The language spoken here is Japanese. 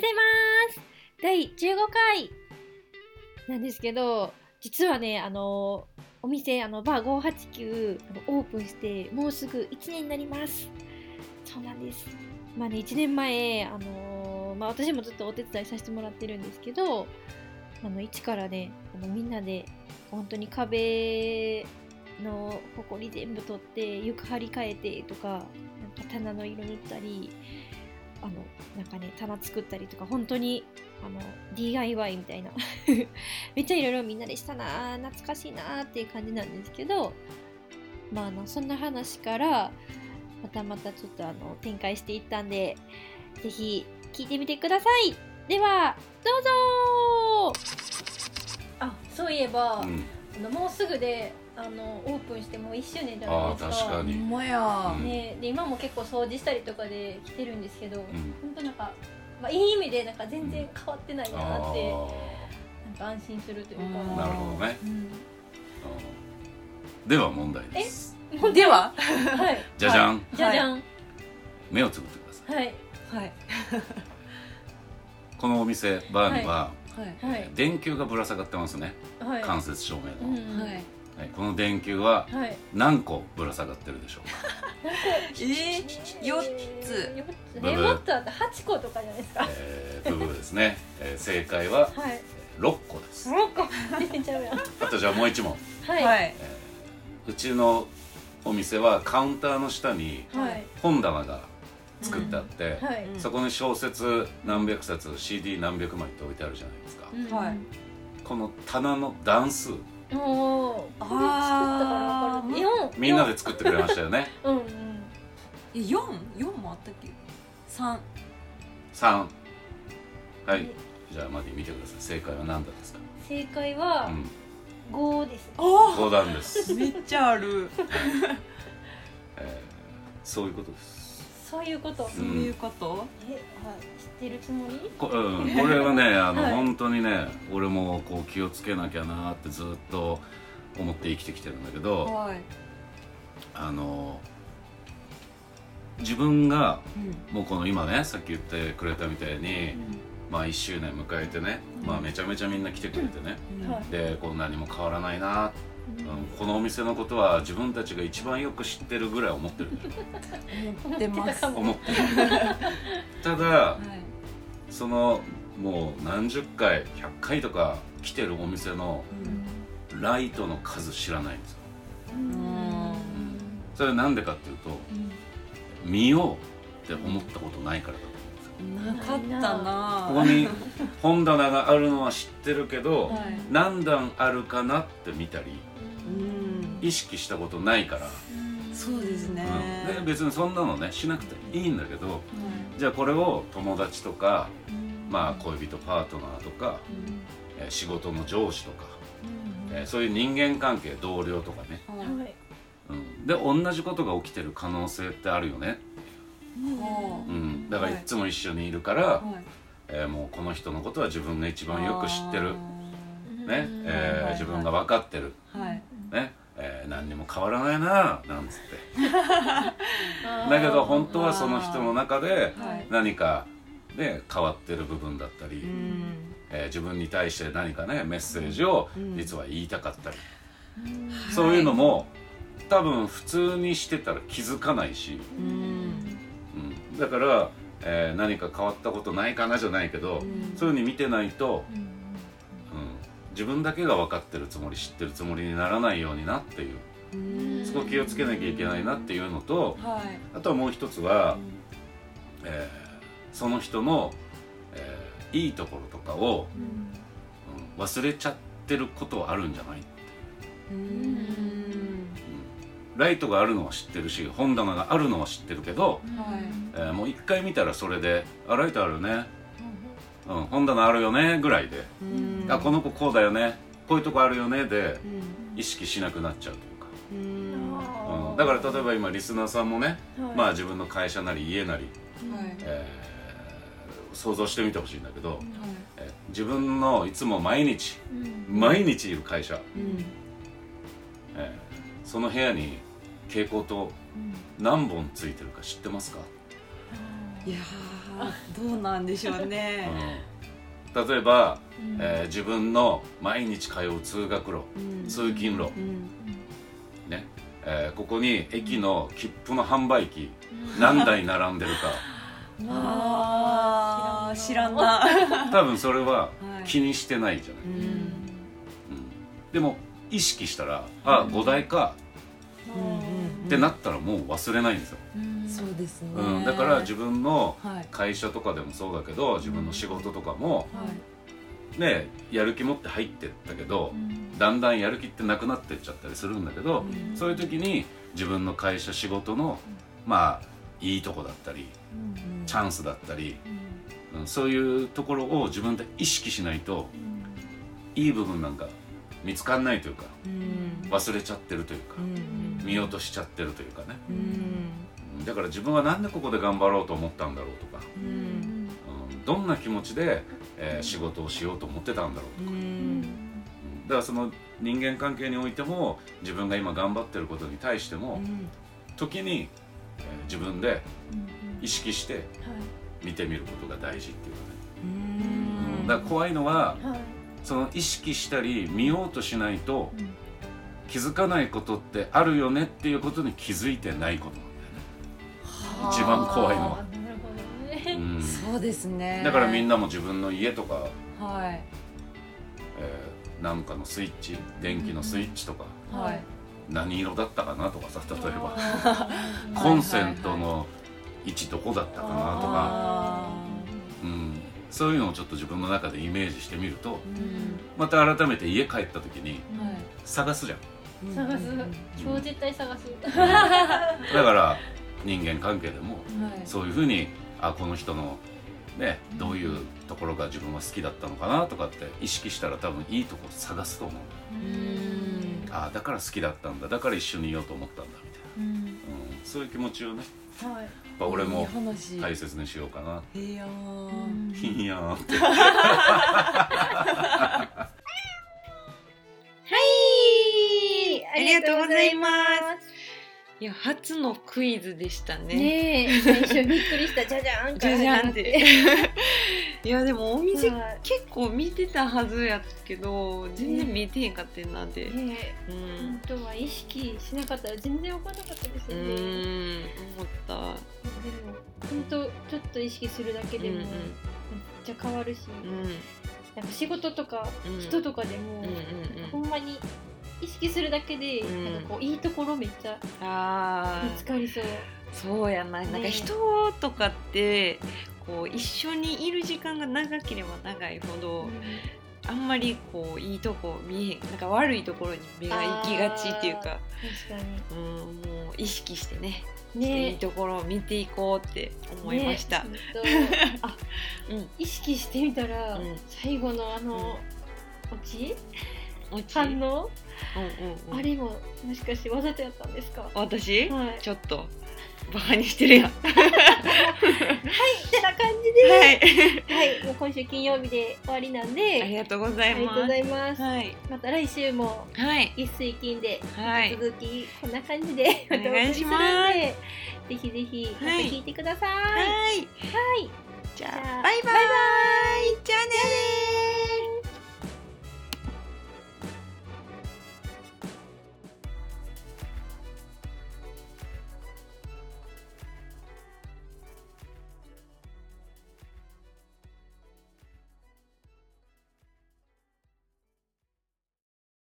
ございます。第15回なんですけど、実はね、お店、バー589オープンしてもうすぐ1年になります。そうなんです。まあね、1年前、私もずっとお手伝いさせてもらってるんですけど、一からね、みんなで本当に壁のほこり全部取って床張り替えてとか、なんか棚の色塗ったり、なんかね、棚作ったりとか、本当にDIY みたいなめっちゃいろいろみんなでしたな、懐かしいなっていう感じなんですけど、まあそんな話からまたちょっと展開していったんで、ぜひ聞いてみてください。ではどうぞ。あ、そういえば、もうすぐでオープンしてもう1周年じゃないですか。あ、確かに。ほんまや、ね。で、今も結構掃除したりとかで来てるんですけど、本当なんか、まあ、いい意味でなんか全然変わってないなって、なんか安心するというか。なるほどね。では問題です。では、はい、じゃじゃん、じゃじゃん、目をつぶってください。はいはいこのお店バーには、電球がぶら下がってますね。間接照明の。この電球は何個ぶら下がってるでしょうか？4つ。もっとあったら8個とかじゃないですか。ブブですね。正解は6個です。あとじゃあもう1問。うちのお店はカウンターの下に本棚が作ってあって、そこに小説何百冊、CD 何百枚って置いてあるじゃないですか。この棚の段数。みんなで作ってくれましたよね。4もあったっけ？3。はい。じゃあマディ見てください。正解は何だですか？正解は5です。5段です。めっちゃある。そういうことです。そういうこと知ってるつもり？これはね、本当にね、俺もこう気をつけなきゃなってずっと思って生きてきてるんだけど、自分が、もうこの今ね、さっき言ってくれたみたいに、まあ1周年迎えてね、まあめちゃめちゃみんな来てくれてね、で、こう何も変わらないな、このお店のことは自分たちが一番よく知ってるぐらい思ってる。思ってます。思ってる。ただ、そのもう何十回、100回とか来てるお店のライトの数知らないんですよ。それなんでかっていうと、見ようって思ったことないからだと。なかったな。ここに本棚があるのは知ってるけど、何段あるかなって見たり、意識したことないから。そうですね。で、別にそんなのね、しなくていいんだけど、じゃあこれを友達とか、まあ恋人、パートナーとか、仕事の上司とか、そういう人間関係、同僚とかね、で、同じことが起きてる可能性ってあるよね。だからいつも一緒にいるから、もうこの人のことは自分が一番よく知ってる、自分が分かってる、何にも変わらないななんつってだけど本当はその人の中で何か、変わってる部分だったり、自分に対して何かね、メッセージを実は言いたかったり、そういうのも多分普通にしてたら気づかないし、だから、何か変わったことないかなじゃないけど、そういうふうに見てないと、自分だけが分かってるつもり、知ってるつもりにならないようになっていう、そこ気をつけなきゃいけないなっていうのと、あとはもう一つは、その人の、いいところとかを、忘れちゃってることはあるんじゃないっていう。ライトがあるのは知ってるし、本棚があるのは知ってるけど、もう一回見たらそれで、あ、ライトあるね、本棚あるよねぐらいで、あ、この子こうだよね、こういうとこあるよねで、意識しなくなっちゃうというか、だから例えば今リスナーさんもね、まあ自分の会社なり家なり、想像してみてほしいんだけど、自分のいつも毎日いる会社、その部屋に蛍光灯何本ついてるか知ってますか？いやどうなんでしょうね、うん、例えば、自分の毎日通う通学路、通勤路、ね、ここに駅の切符の販売機、何台並んでるかあ知らんな多分それは気にしてないじゃない、うんうん、でも意識したらあ5台か、ってなったらもう忘れないんですよ、そうですね、だから自分の会社とかでもそうだけど、自分の仕事とかも、ね、やる気持って入ってったけど、だんだんやる気ってなくなってっちゃったりするんだけど、そういう時に自分の会社仕事の、まあいいとこだったり、チャンスだったり、そういうところを自分で意識しないと、いい部分なんか見つかんないというか、忘れちゃってるというか、見落としちゃってるというかね、だから自分はなんでここで頑張ろうと思ったんだろうとか、どんな気持ちで、仕事をしようと思ってたんだろうとか、だからその人間関係においても自分が今頑張ってることに対しても、時に自分で意識して見てみることが大事っていうかね、だから怖いのは、その意識したり見ようとしないと気づかないことってあるよねっていうことに気づいてないことなんだよね、一番怖いのは。なるほどね、そうですね。だからみんなも自分の家とか、なんかのスイッチ、電気のスイッチとか、何色だったかなとかさ、例えばコンセントの位置どこだったかなとか、そういうのをちょっと自分の中でイメージしてみると、また改めて家帰った時に探すじゃん、超絶対探す、だから人間関係でもそういうふうに、あ、この人のね、どういうところが自分は好きだったのかなとかって意識したら多分いいとこ探すと思う、あ、だから好きだったんだ、だから一緒にいようと思ったんだみたいな、そういう気持ちをね、俺も大切にしようかな。いいよーいいよーってはい、ありがとうございます。いや、初のクイズでしたね。最初びっくりした。じゃじゃーんから始まって。いや、でもお店結構見てたはずやけど、全然見えてへんかったなで、本当は意識しなかったら全然分からなかったですよね。思った。でも本当ちょっと意識するだけでもめっちゃ変わるし、なんか仕事とか人とかでも、ほんまに意識するだけで、なんかこういいところめっちゃ見つかりそう。そうやな、なんか人とかってこう一緒にいる時間が長ければ長いほど、あんまりこういいとこ見えへん、なんか悪いところに目が行きがちっていうか、確かに、もう意識してね、いいところを見ていこうって思いました。あ、意識してみたら、最後のあの反応、あれももしかしてわざとやったんですか？私、ちょっとバカにしてるやん。はい、ってな感じで、もう今週金曜日で終わりなんで、ありがとうございます。また来週も一水金で、続きこんな感じでまたお送りするんで、ぜひぜひまた聞いてください。じゃあバイバイ。じゃあね。